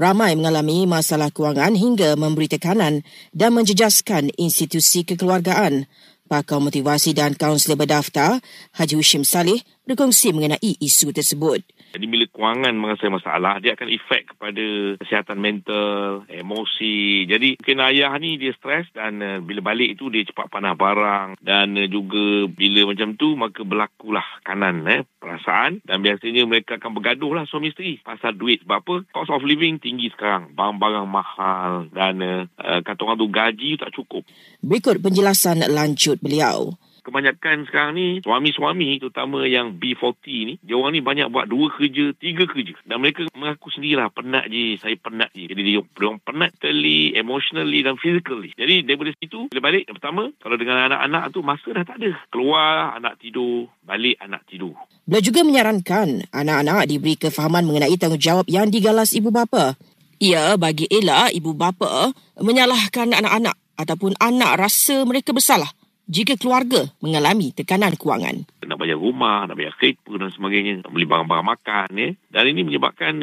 ramai mengalami masalah kewangan hingga memberi tekanan dan menjejaskan institusi kekeluargaan. Pakar motivasi dan kaunselor berdaftar, Haji Hushim Saleh, berkongsi mengenai isu tersebut. Jadi bila kewangan mengasai masalah, dia akan efek kepada kesihatan mental, emosi. Jadi mungkin ayah ni dia stres dan bila balik itu dia cepat panah barang. Dan juga bila macam tu maka berlakulah kanan perasaan. Dan biasanya mereka akan bergaduh lah suami isteri pasal duit. Sebab apa? Cost of living tinggi sekarang. Barang-barang mahal dan kata orang tu gaji tak cukup. Berikut penjelasan lanjut beliau. Kebanyakan sekarang ni, suami-suami terutama yang B40 ni, dia orang ni banyak buat 2 kerja, 3 kerja. Dan mereka mengaku sendirilah, saya penat je. Jadi dia orang penat mentally, emotionally dan physically. Jadi daripada situ, bila balik, pertama, kalau dengan anak-anak tu, masa dah tak ada. Keluar, anak tidur, balik, anak tidur. Beliau juga menyarankan, anak-anak diberi kefahaman mengenai tanggungjawab yang digalas ibu bapa. Ia bagi elak ibu bapa menyalahkan anak-anak ataupun anak rasa mereka bersalah jika keluarga mengalami tekanan kewangan. Nak bayar rumah, nak bayar kereta dan sebagainya, nak beli barang-barang makan. Dan ini menyebabkan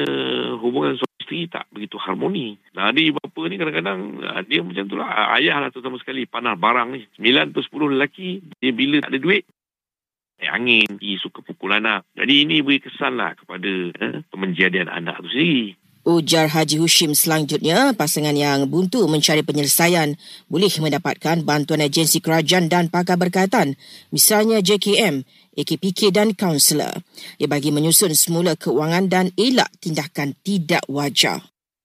hubungan suami isteri tak begitu harmoni. Nah, adik ibu bapa ni kadang-kadang dia macam itulah. Ayah lah terutama sekali panah barang ni. 9 atau 10 lelaki, dia bila tak ada duit, angin, suka pukul anak. Jadi ini beri kesan lah kepada pemenjadian anak tu sendiri. Ujar Haji Hushim selanjutnya, pasangan yang buntu mencari penyelesaian boleh mendapatkan bantuan agensi kerajaan dan pakar berkaitan, misalnya JKM, AKPK dan kaunselor. Ia bagi menyusun semula kewangan dan elak tindakan tidak wajar.